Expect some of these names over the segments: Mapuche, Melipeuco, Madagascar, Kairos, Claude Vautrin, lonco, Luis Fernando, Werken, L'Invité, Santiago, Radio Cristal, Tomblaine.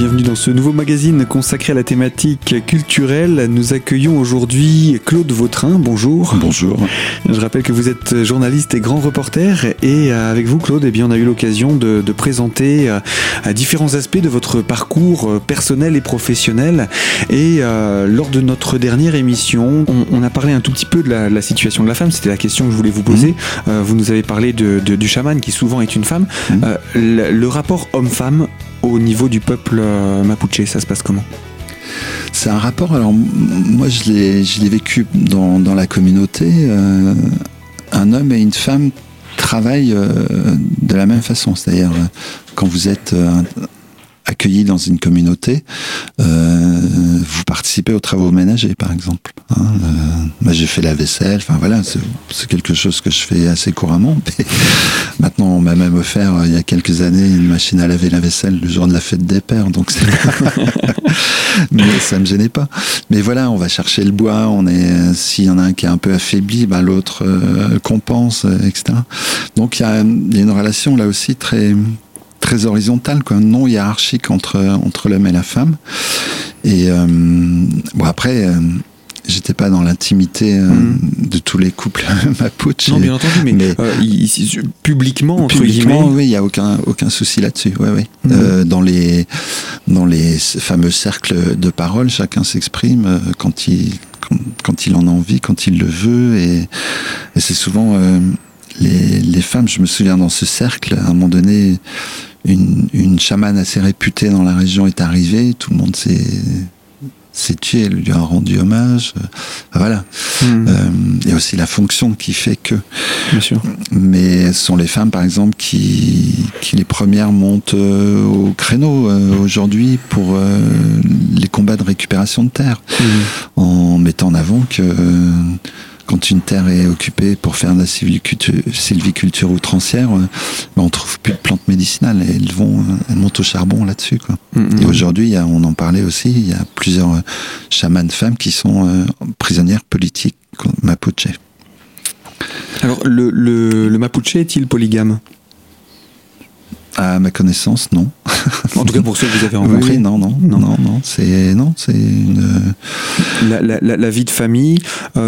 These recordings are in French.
bienvenue dans ce nouveau magazine consacré à la thématique culturelle. Nous accueillons aujourd'hui Claude Vautrin, bonjour. Bonjour. Je rappelle que vous êtes journaliste et grand reporter, et avec vous Claude, eh bien, on a eu l'occasion de présenter différents aspects de votre parcours personnel et professionnel, et lors de notre dernière émission, on a parlé un tout petit peu de la situation de la femme, c'était la question que je voulais vous poser. Vous nous avez parlé du chaman qui souvent est une femme. Le rapport homme-femme au niveau du peuple Mapuche, ça se passe comment ? C'est un rapport, alors moi je l'ai vécu dans la communauté. Un homme et une femme travaillent de la même façon, c'est-à-dire quand vous êtes accueilli dans une communauté, vous participez aux travaux ménagers par exemple. Moi j'ai fait la vaisselle, enfin voilà, c'est quelque chose que je fais assez couramment. Maintenant on m'a même offert il y a quelques années une machine à laver la vaisselle le jour de la fête des pères, donc c'est mais ça me gênait pas. Mais voilà, on va chercher le bois, s'il y en a un qui est un peu affaibli, ben l'autre compense, etc. Donc il y a une relation là aussi très horizontale, quoi, non hiérarchique entre l'homme et la femme. Et bon, après j'étais pas dans l'intimité de tous les couples Mapuche. Non, bien entendu, mais publiquement, entre guillemets, oui, il y a aucun souci là-dessus. Ouais, ouais. Dans les fameux cercles de parole, chacun s'exprime quand il en a envie, quand il le veut, et c'est souvent les femmes. Je me souviens, dans ce cercle, à un moment donné, une chamane assez réputée dans la région est arrivée, tout le monde s'est tué, elle lui a rendu hommage, voilà. Il y a aussi la fonction qui fait que. Bien sûr. Mais ce sont les femmes par exemple qui les premières montent au créneau aujourd'hui pour les combats de récupération de terre, en mettant en avant que quand une terre est occupée pour faire de la sylviculture outrancière, on trouve plus de plantes médicinales, et elles montent au charbon là-dessus, quoi. Et aujourd'hui, on en parlait aussi, il y a plusieurs chamanes femmes qui sont prisonnières politiques Mapuche. Alors, le Mapuche est-il polygame ? À ma connaissance, non. En tout cas, pour ceux que vous avez rencontrés, non. C'est une... La vie de famille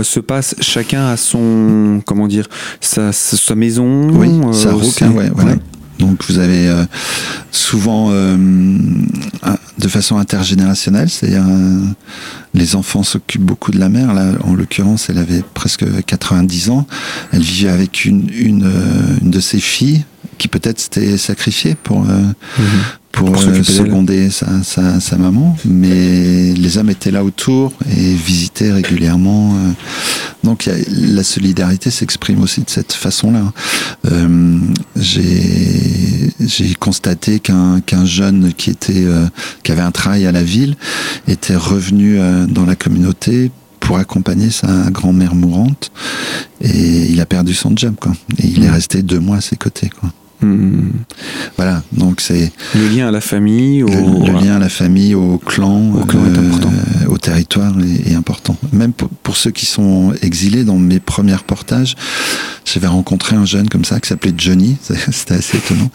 se passe chacun à son, comment dire, sa maison. Oui, sa roca, ouais, voilà. Ouais. Donc vous avez souvent, de façon intergénérationnelle, c'est-à-dire les enfants s'occupent beaucoup de la mère. Là, en l'occurrence, elle avait presque 90 ans. Elle vivait avec une de ses filles, qui peut-être s'était sacrifiée pour seconder sa maman, mais les hommes étaient là autour et visitaient régulièrement. Donc la solidarité s'exprime aussi de cette façon-là. J'ai constaté qu'un jeune qui avait un travail à la ville était revenu dans la communauté pour accompagner sa grand-mère mourante, et il a perdu son job, quoi. Et il est resté 2 mois à ses côtés, quoi. Voilà, donc c'est le lien à la famille, le lien à la famille, au clan, au territoire est important. Même pour ceux qui sont exilés, dans mes premiers reportages, j'avais rencontré un jeune comme ça qui s'appelait Johnny, c'était assez étonnant,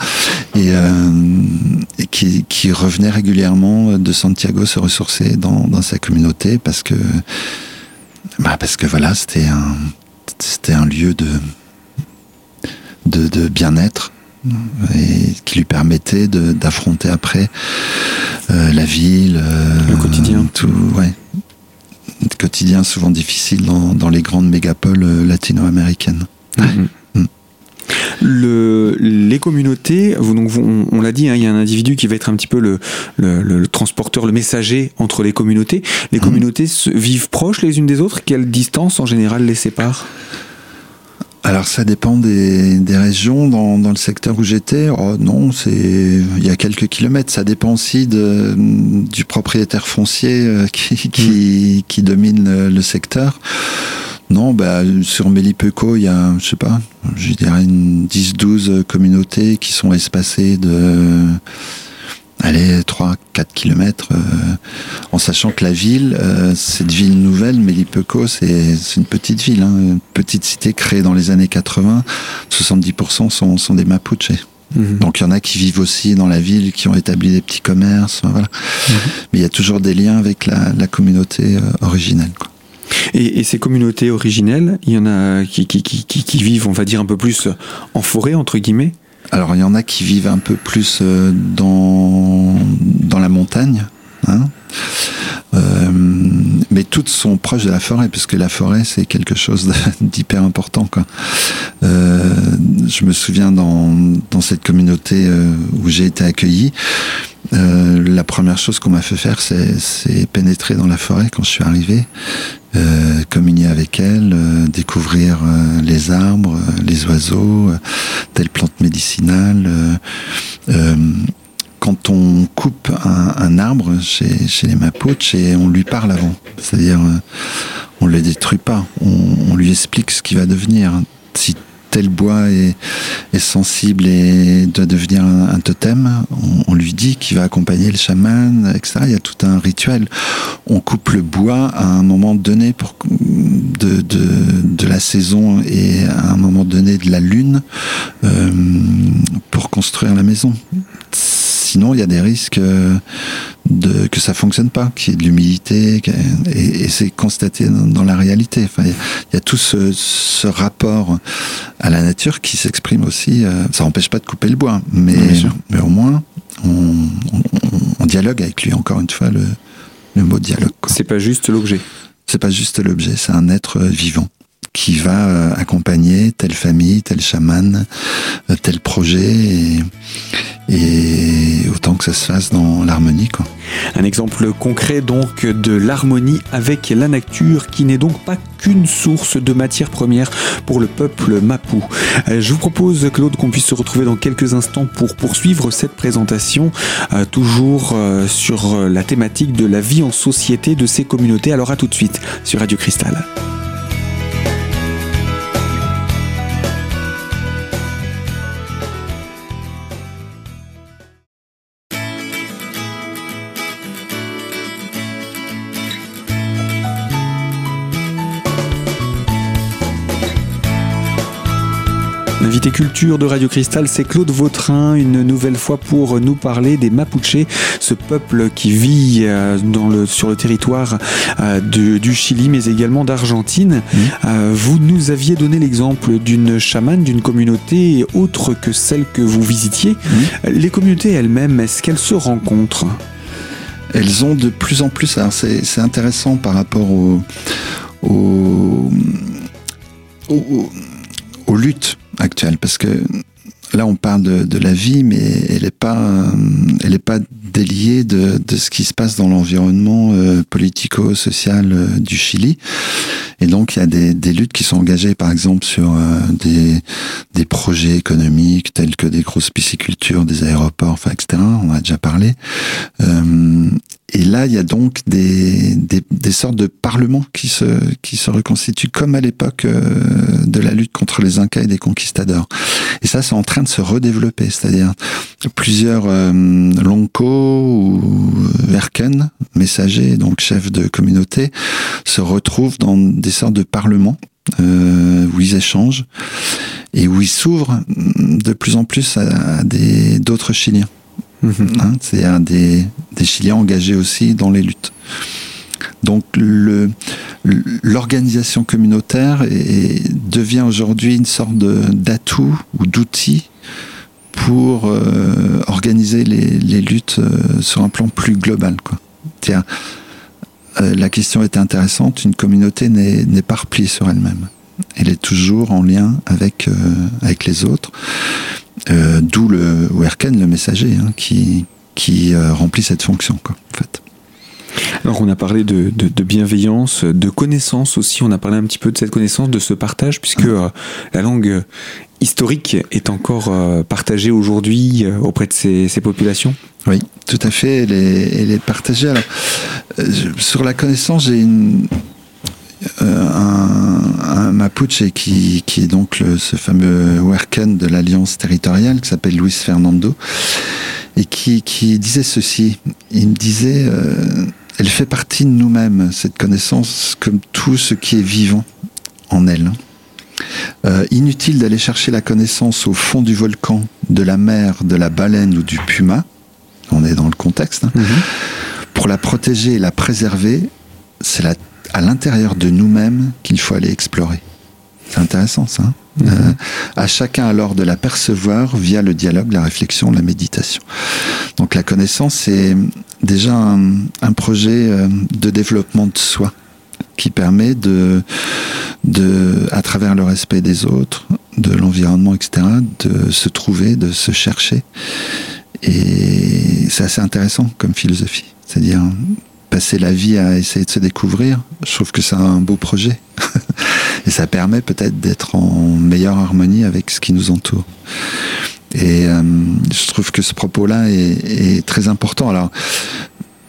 et qui revenait régulièrement de Santiago se ressourcer dans sa communauté, parce que voilà, c'était un lieu de bien-être, et qui lui permettait d'affronter après la ville, le quotidien, tout, ouais, le quotidien souvent difficile dans les grandes mégapoles latino-américaines. Les communautés, donc on l'a dit, hein, il y a un individu qui va être un petit peu le transporteur, le messager entre les communautés. Les communautés vivent proches les unes des autres. Quelle distance en général les sépare ? Alors ça dépend des régions. Dans le secteur où j'étais, il y a quelques kilomètres. Ça dépend aussi du propriétaire foncier qui domine le secteur. Non, sur Melipeuco, il y a, je sais pas, je dirais une 10-12 communautés qui sont espacées de 3-4 kilomètres, en sachant que la ville, cette ville nouvelle, Melipeuco, c'est une petite ville, hein, une petite cité créée dans les années 80, 70% sont des Mapuche. Mmh. Donc il y en a qui vivent aussi dans la ville, qui ont établi des petits commerces, voilà. Mmh. Mais il y a toujours des liens avec la communauté originelle, quoi. Et ces communautés originelles, il y en a qui vivent, on va dire, un peu plus en forêt, entre guillemets. Alors il y en a qui vivent un peu plus dans la montagne, hein. Mais toutes sont proches de la forêt, puisque la forêt c'est quelque chose d'hyper important, quoi. Je me souviens dans cette communauté où j'ai été accueilli, la première chose qu'on m'a fait faire c'est pénétrer dans la forêt quand je suis arrivé, communier avec elle, découvrir les arbres, les oiseaux, telles plantes médicinales. Quand on coupe un arbre chez les Mapuche, et on lui parle avant, c'est-à-dire on ne le détruit pas, on lui explique ce qu'il va devenir. Si tel bois est sensible et doit devenir un totem, on lui dit qu'il va accompagner le chaman, etc. Il y a tout un rituel. On coupe le bois à un moment donné de la saison et à un moment donné de la lune pour construire la maison. Sinon, il y a des risques que ça ne fonctionne pas, qu'il y ait de l'humidité, et c'est constaté dans la réalité. Enfin, il y a tout ce rapport à la nature qui s'exprime aussi. Ça n'empêche pas de couper le bois, mais au moins, on dialogue avec lui. Encore une fois, le mot dialogue, quoi. C'est pas juste l'objet. C'est pas juste l'objet, c'est un être vivant qui va accompagner telle famille, tel chaman, tel projet, et autant que ça se fasse dans l'harmonie, quoi. Un exemple concret donc de l'harmonie avec la nature, qui n'est donc pas qu'une source de matière première pour le peuple Mapou. Je vous propose, Claude, qu'on puisse se retrouver dans quelques instants pour poursuivre cette présentation, toujours sur la thématique de la vie en société de ces communautés. Alors à tout de suite sur Radio Cristal. L'invité culture de Radio Cristal, c'est Claude Vautrin, une nouvelle fois pour nous parler des Mapuche, ce peuple qui vit sur le territoire du Chili, mais également d'Argentine. Mmh. Vous nous aviez donné l'exemple d'une chamane, d'une communauté autre que celle que vous visitiez. Mmh. Les communautés elles-mêmes, est-ce qu'elles se rencontrent ? Elles ont de plus en plus... Alors c'est intéressant par rapport aux luttes actuelles, parce que là on parle de la vie, mais elle n'est pas déliée de ce qui se passe dans l'environnement politico-social du Chili, et donc il y a des luttes qui sont engagées, par exemple sur des projets économiques tels que des grosses piscicultures, des aéroports, enfin etc. On en a déjà parlé. Et là, il y a donc des sortes de parlements qui se reconstituent, comme à l'époque de la lutte contre les Incas et des conquistadors. Et ça, c'est en train de se redévelopper. C'est-à-dire plusieurs lonco ou verken, messagers, donc chefs de communauté, se retrouvent dans des sortes de parlements où ils échangent et où ils s'ouvrent de plus en plus à d'autres Chiliens. Mmh. Hein, c'est-à-dire des Chiliens engagés aussi dans les luttes. Donc l'organisation communautaire devient aujourd'hui une sorte d'atout ou d'outil pour organiser les luttes sur un plan plus global, quoi. C'est-à-dire, la question était intéressante, une communauté n'est pas repliée sur elle-même. Elle est toujours en lien avec les autres. D'où le Werken, le messager, hein, qui remplit cette fonction, quoi, en fait. Alors on a parlé de bienveillance, de connaissance aussi, on a parlé un petit peu de cette connaissance, de ce partage, puisque la langue historique est encore partagée aujourd'hui auprès de ces populations. Oui, tout à fait, elle est partagée. Alors, sur la connaissance, j'ai un Mapuche qui est donc ce fameux Werken de l'Alliance territoriale, qui s'appelle Luis Fernando, et qui disait ceci. Il me disait elle fait partie de nous-mêmes, cette connaissance, comme tout ce qui est vivant en elle. Inutile d'aller chercher la connaissance au fond du volcan, de la mer, de la baleine ou du puma. On est dans le contexte. Hein. Mm-hmm. Pour la protéger et la préserver, c'est à l'intérieur de nous-mêmes qu'il faut aller explorer. C'est intéressant, ça. Hein. Mmh. À chacun alors de la percevoir via le dialogue, la réflexion, la méditation. Donc la connaissance, c'est déjà un projet de développement de soi qui permet de à travers le respect des autres, de l'environnement, etc., de se trouver, de se chercher. Et c'est assez intéressant comme philosophie. C'est-à-dire passer la vie à essayer de se découvrir, je trouve que c'est un beau projet. Et ça permet peut-être d'être en meilleure harmonie avec ce qui nous entoure. Et je trouve que ce propos-là est très important. Alors,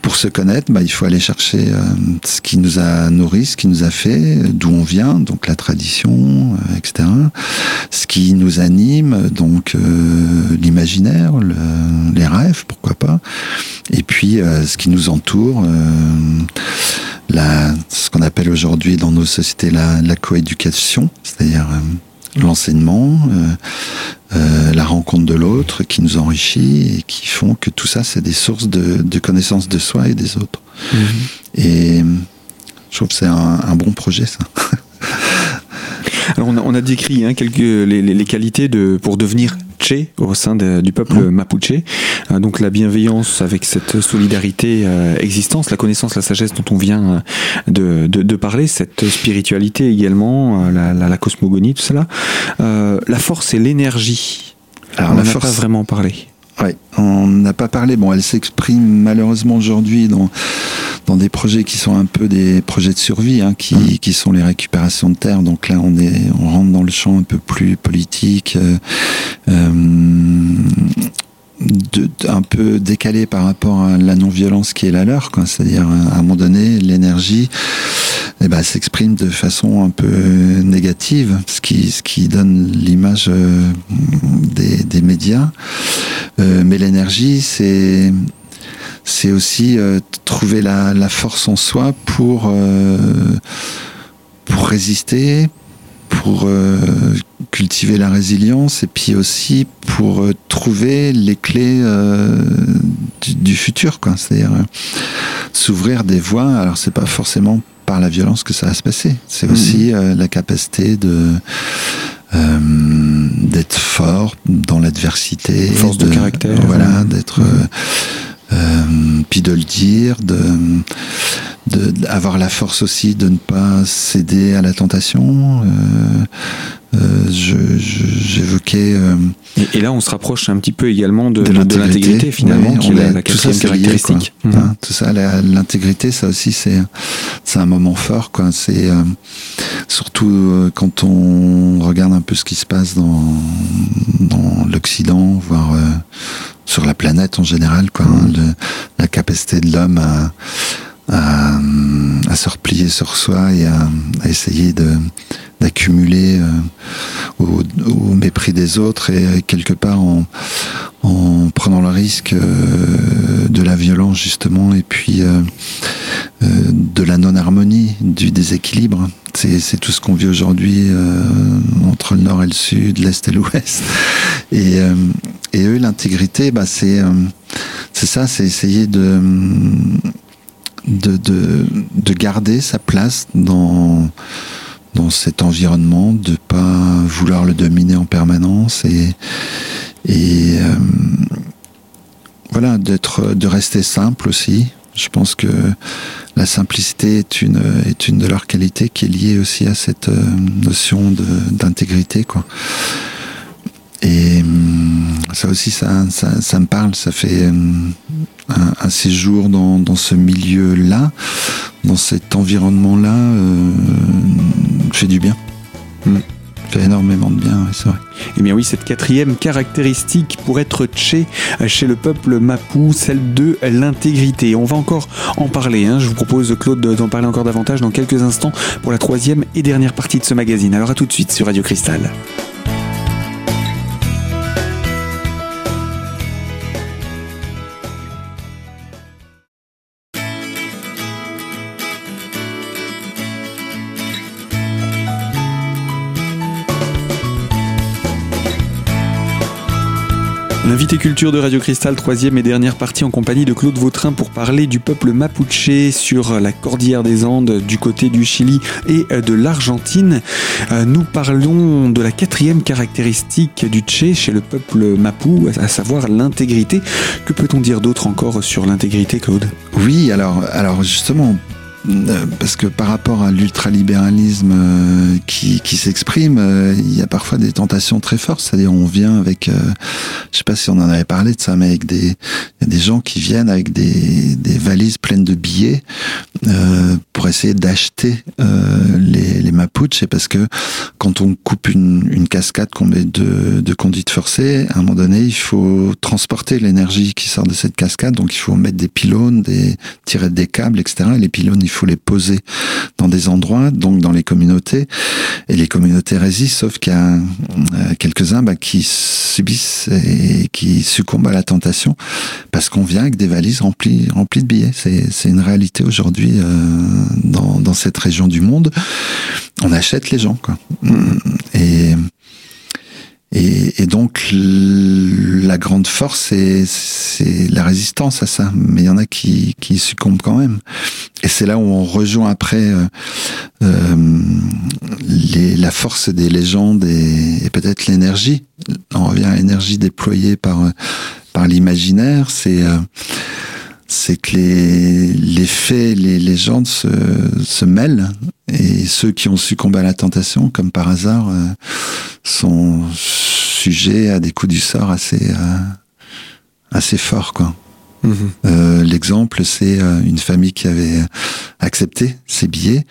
pour se connaître, il faut aller chercher ce qui nous a nourri, ce qui nous a fait, d'où on vient, donc la tradition, etc. Ce qui nous anime, donc l'imaginaire, les rêves, pourquoi pas. Et puis, ce qui nous entoure... ce qu'on appelle aujourd'hui dans nos sociétés la coéducation, c'est-à-dire l'enseignement, la rencontre de l'autre qui nous enrichit et qui font que tout ça, c'est des sources de connaissance de soi et des autres. Mmh. Et je trouve que c'est un bon projet, ça. Alors on a décrit les qualités pour devenir Che au sein du peuple Mapuche. Donc la bienveillance avec cette solidarité existence, la connaissance, la sagesse dont on vient de parler, cette spiritualité également, la cosmogonie, tout cela. La force et l'énergie. Alors, on n'en a pas vraiment parlé. Oui, on n'a pas parlé. Bon, elle s'exprime malheureusement aujourd'hui dans des projets qui sont un peu des projets de survie, qui sont les récupérations de terre. Donc là, on rentre dans le champ un peu plus politique, un peu décalé par rapport à la non-violence qui est la leur, quoi. C'est-à-dire, à un moment donné, l'énergie s'exprime de façon un peu négative, ce qui donne l'image des médias. Mais l'énergie, c'est aussi trouver la force en soi pour résister, pour cultiver la résilience et puis aussi pour trouver les clés du futur, quoi. C'est-à-dire s'ouvrir des voies. Alors c'est pas forcément par la violence que ça va se passer, c'est aussi la capacité d'être fort dans l'adversité, force de caractère, d'être puis de le dire, d'avoir la force aussi de ne pas céder à la tentation. J'évoquais... Et là, on se rapproche un petit peu également de l'intégrité, finalement, qui est la quatrième caractéristique. Lié, tout ça, l'intégrité, ça aussi, c'est un moment fort, quoi. C'est surtout quand on regarde un peu ce qui se passe dans l'Occident, voire... sur la planète en général, quoi, la capacité de l'homme à se replier sur soi et à essayer d'accumuler au mépris des autres et quelque part en prenant le risque de la violence justement et puis de la non-harmonie, du déséquilibre. C'est tout ce qu'on vit aujourd'hui entre le nord et le sud, l'est et l'ouest. Et eux, l'intégrité, c'est ça, c'est essayer de garder sa place dans cet environnement, de pas vouloir le dominer en permanence de rester simple aussi. Je pense que la simplicité est une de leurs qualités qui est liée aussi à cette notion d'intégrité, quoi. Et ça aussi, ça me parle. Ça fait un séjour dans ce milieu-là, dans cet environnement-là, fait du bien. Fait énormément de bien, c'est vrai. Eh bien oui, cette quatrième caractéristique pour être Che chez le peuple Mapou, celle de l'intégrité. On va encore en parler, je vous propose, Claude, d'en parler encore davantage dans quelques instants pour la troisième et dernière partie de ce magazine. Alors à tout de suite sur Radio Cristal. L'invité culture de Radio Cristal, troisième et dernière partie en compagnie de Claude Vautrin pour parler du peuple Mapuche sur la cordillère des Andes du côté du Chili et de l'Argentine. Nous parlons de la quatrième caractéristique du Che chez le peuple Mapou, à savoir l'intégrité. Que peut-on dire d'autre encore sur l'intégrité, Claude ? Oui, alors justement... Parce que par rapport à l'ultralibéralisme qui s'exprime, il y a parfois des tentations très fortes. C'est-à-dire, on vient avec, je sais pas si on en avait parlé de ça, mais avec des gens qui viennent avec des valises pleines de billets pour essayer d'acheter les Mapuches. Parce que quand on coupe une cascade qu'on met de conduite forcée, à un moment donné, il faut transporter l'énergie qui sort de cette cascade. Donc, il faut mettre des pylônes, tirer des câbles, etc. Et les pylônes, il faut les poser dans des endroits, donc dans les communautés, et les communautés résistent, sauf qu'il y a quelques-uns qui subissent et qui succombent à la tentation parce qu'on vient avec des valises remplies de billets. C'est une réalité aujourd'hui dans cette région du monde. On achète les gens, quoi. Et donc la grande force c'est la résistance à ça, mais il y en a qui succombent quand même. Et c'est là où on rejoint après la force des légendes et peut-être l'énergie. On revient à l'énergie déployée par l'imaginaire. C'est que les faits, les légendes se mêlent, et ceux qui ont succombé à la tentation, comme par hasard, sont sujets à des coups du sort assez forts, quoi. Mmh. L'exemple, c'est une famille qui avait accepté ses billets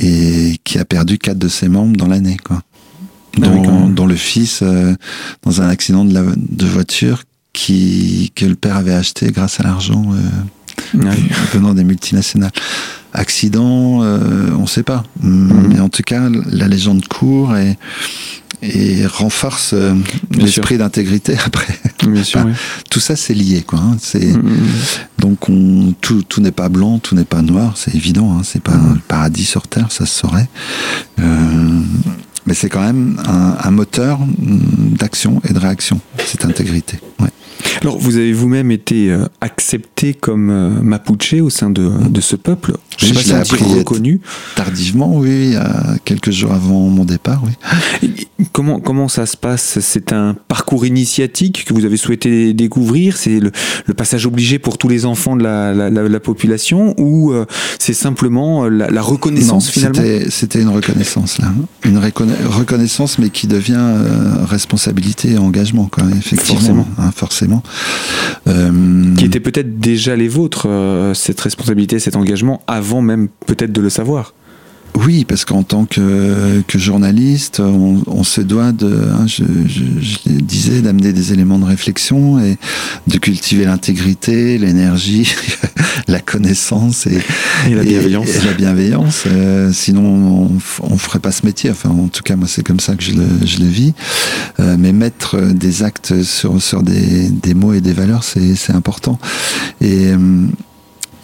et qui a perdu 4 de ses membres dans l'année, quoi. Dont le fils, dans un accident de voiture, que le père avait acheté grâce à l'argent venant des multinationales. Accident, on ne sait pas. Mais en tout cas, la légende court et renforce l'esprit d'intégrité après. Bien sûr, oui. Tout ça, c'est lié, quoi. Hein. Donc, tout n'est pas blanc, tout n'est pas noir, c'est évident. Hein. C'est pas un paradis sur Terre, ça se saurait. Mais c'est quand même un moteur d'action et de réaction, cette intégrité. Ouais. Alors, vous avez vous-même été accepté comme Mapuche au sein de ce peuple. Je ne sais pas si reconnu. Tardivement, oui, quelques jours avant mon départ, oui. Et comment ça se passe ? C'est un parcours initiatique que vous avez souhaité découvrir ? C'est le passage obligé pour tous les enfants de la population ? Ou c'est simplement la reconnaissance, finalement ? C'était une reconnaissance, là. Une reconnaissance, mais qui devient responsabilité et engagement, quoi, effectivement. Forcément. Qui étaient peut-être déjà les vôtres, cette responsabilité, cet engagement, avant même peut-être de le savoir. Oui, parce qu'en tant que journaliste, on se doit je disais, d'amener des éléments de réflexion et de cultiver l'intégrité, l'énergie, la connaissance et la bienveillance. Et la bienveillance. Sinon, on ne ferait pas ce métier. Enfin, en tout cas, moi, c'est comme ça que je le vis. Mais mettre des actes sur des mots et des valeurs, c'est important. Et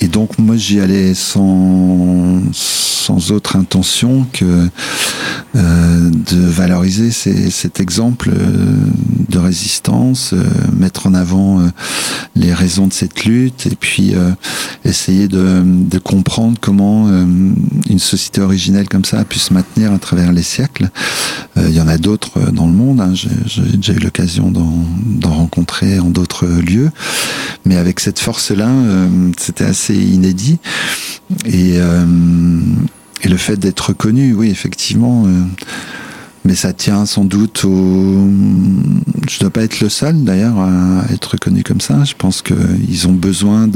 donc, moi, j'y allais sans autre intention que de valoriser cet exemple de résistance, mettre en avant les raisons de cette lutte, et puis essayer de comprendre comment une société originelle comme ça a pu se maintenir à travers les siècles. Il y en a d'autres dans le monde, hein. J'ai déjà eu l'occasion d'en rencontrer en d'autres lieux, mais avec cette force-là, c'était assez inédit. Et le fait d'être reconnu, oui, effectivement, mais ça tient sans doute je dois pas être le seul d'ailleurs à être reconnu comme ça. Je pense que ils ont besoin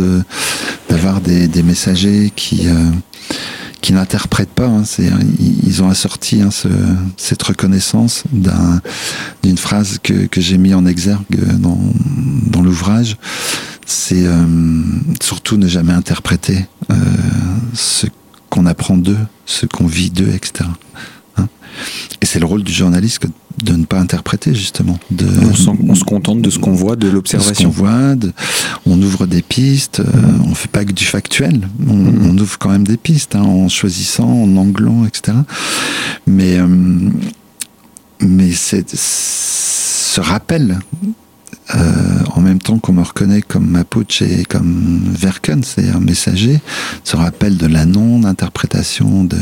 d'avoir des messagers qui n'interprètent pas, hein. Ils ont assorti, hein, cette reconnaissance d'une phrase que j'ai mis en exergue dans l'ouvrage. C'est surtout ne jamais interpréter ce qu'on apprend d'eux, ce qu'on vit d'eux, etc. Hein ? Et c'est le rôle du journaliste de ne pas interpréter, justement. On se contente de ce qu'on voit, de l'observation. On ouvre des pistes, on ne fait pas que du factuel, on ouvre quand même des pistes, hein, en choisissant, en anglant, etc. Mais ce rappel en même temps qu'on me reconnaît comme Mapuche et comme Verken, c'est-à-dire messager, ce rappel de la non-interprétation de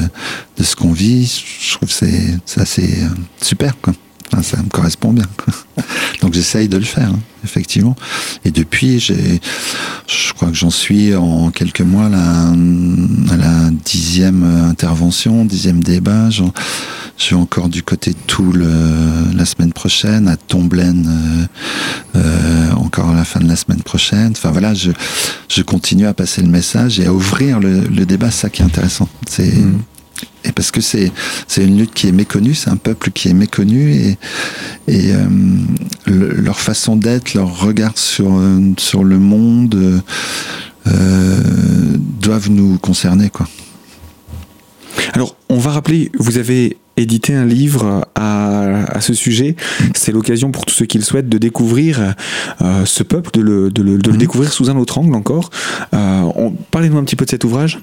ce qu'on vit, je trouve que c'est assez super, quoi. Enfin, ça me correspond bien. Donc j'essaye de le faire, hein, effectivement. Et depuis, je crois que j'en suis en quelques mois à la 10e intervention, 10e débat. Je suis encore du côté de Toul la semaine prochaine, à Tomblaine encore à la fin de la semaine prochaine. Enfin voilà, je continue à passer le message et à ouvrir le débat, ça qui est intéressant. C'est... Mmh. Et parce que c'est une lutte qui est méconnue, c'est un peuple qui est méconnu et leur façon d'être, leur regard sur le monde doivent nous concerner, quoi. Alors, on va rappeler, vous avez édité un livre à ce sujet. C'est l'occasion pour tous ceux qui le souhaitent de découvrir ce peuple, de le découvrir sous un autre angle encore. Parlez-nous un petit peu de cet ouvrage.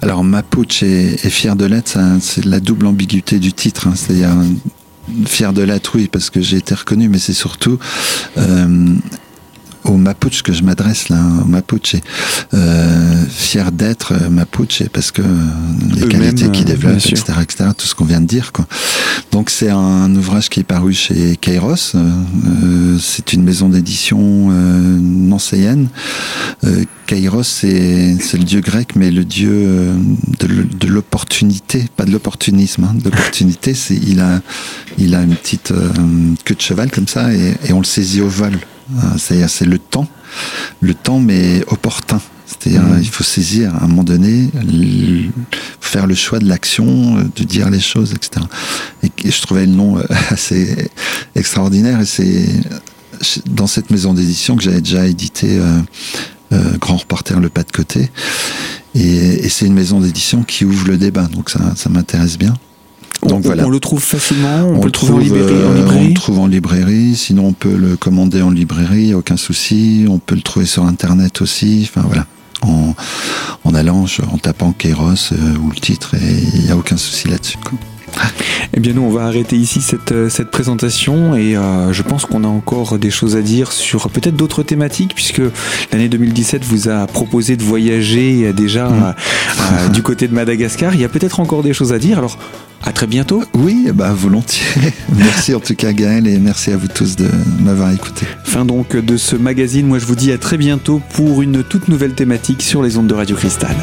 Alors, Mapuche est fier de l'être, ça, c'est la double ambiguïté du titre, hein, c'est-à-dire fier de l'être, oui, parce que j'ai été reconnu, mais c'est surtout au Mapuche que je m'adresse, là, hein, au Mapuche, fier d'être Mapuche, parce que les qualités qu'ils développent, etc., tout ce qu'on vient de dire, quoi. Donc c'est un ouvrage qui est paru chez Kairos, c'est une maison d'édition nancéienne. Kairos, c'est le dieu grec, mais le dieu de l'opportunité, pas de l'opportunisme, hein, de l'opportunité, c'est, il a une petite queue de cheval comme ça, et on le saisit au vol. C'est-à-dire, c'est le temps mais opportun. C'est-à-dire, il faut saisir à un moment donné, faire le choix de l'action, de dire les choses, etc. Et je trouvais le nom assez extraordinaire. Et c'est dans cette maison d'édition que j'avais déjà édité Grand Reporter, Le Pas de Côté. Et c'est une maison d'édition qui ouvre le débat, donc ça m'intéresse bien. Donc voilà. On le trouve facilement, on peut le trouver en librairie. On le trouve en librairie, sinon on peut le commander en librairie, aucun souci. On peut le trouver sur internet aussi. Enfin voilà, en tapant Kairos ou le titre, il n'y a aucun souci là-dessus, quoi. Eh bien nous on va arrêter ici cette présentation et je pense qu'on a encore des choses à dire sur peut-être d'autres thématiques, puisque l'année 2017 vous a proposé de voyager déjà du côté de Madagascar. Il y a peut-être encore des choses à dire, alors à très bientôt. Oui, bah volontiers. Merci en tout cas Gaël, et merci à vous tous de m'avoir écouté. Fin donc de ce magazine, moi je vous dis à très bientôt pour une toute nouvelle thématique sur les ondes de Radio Cristal.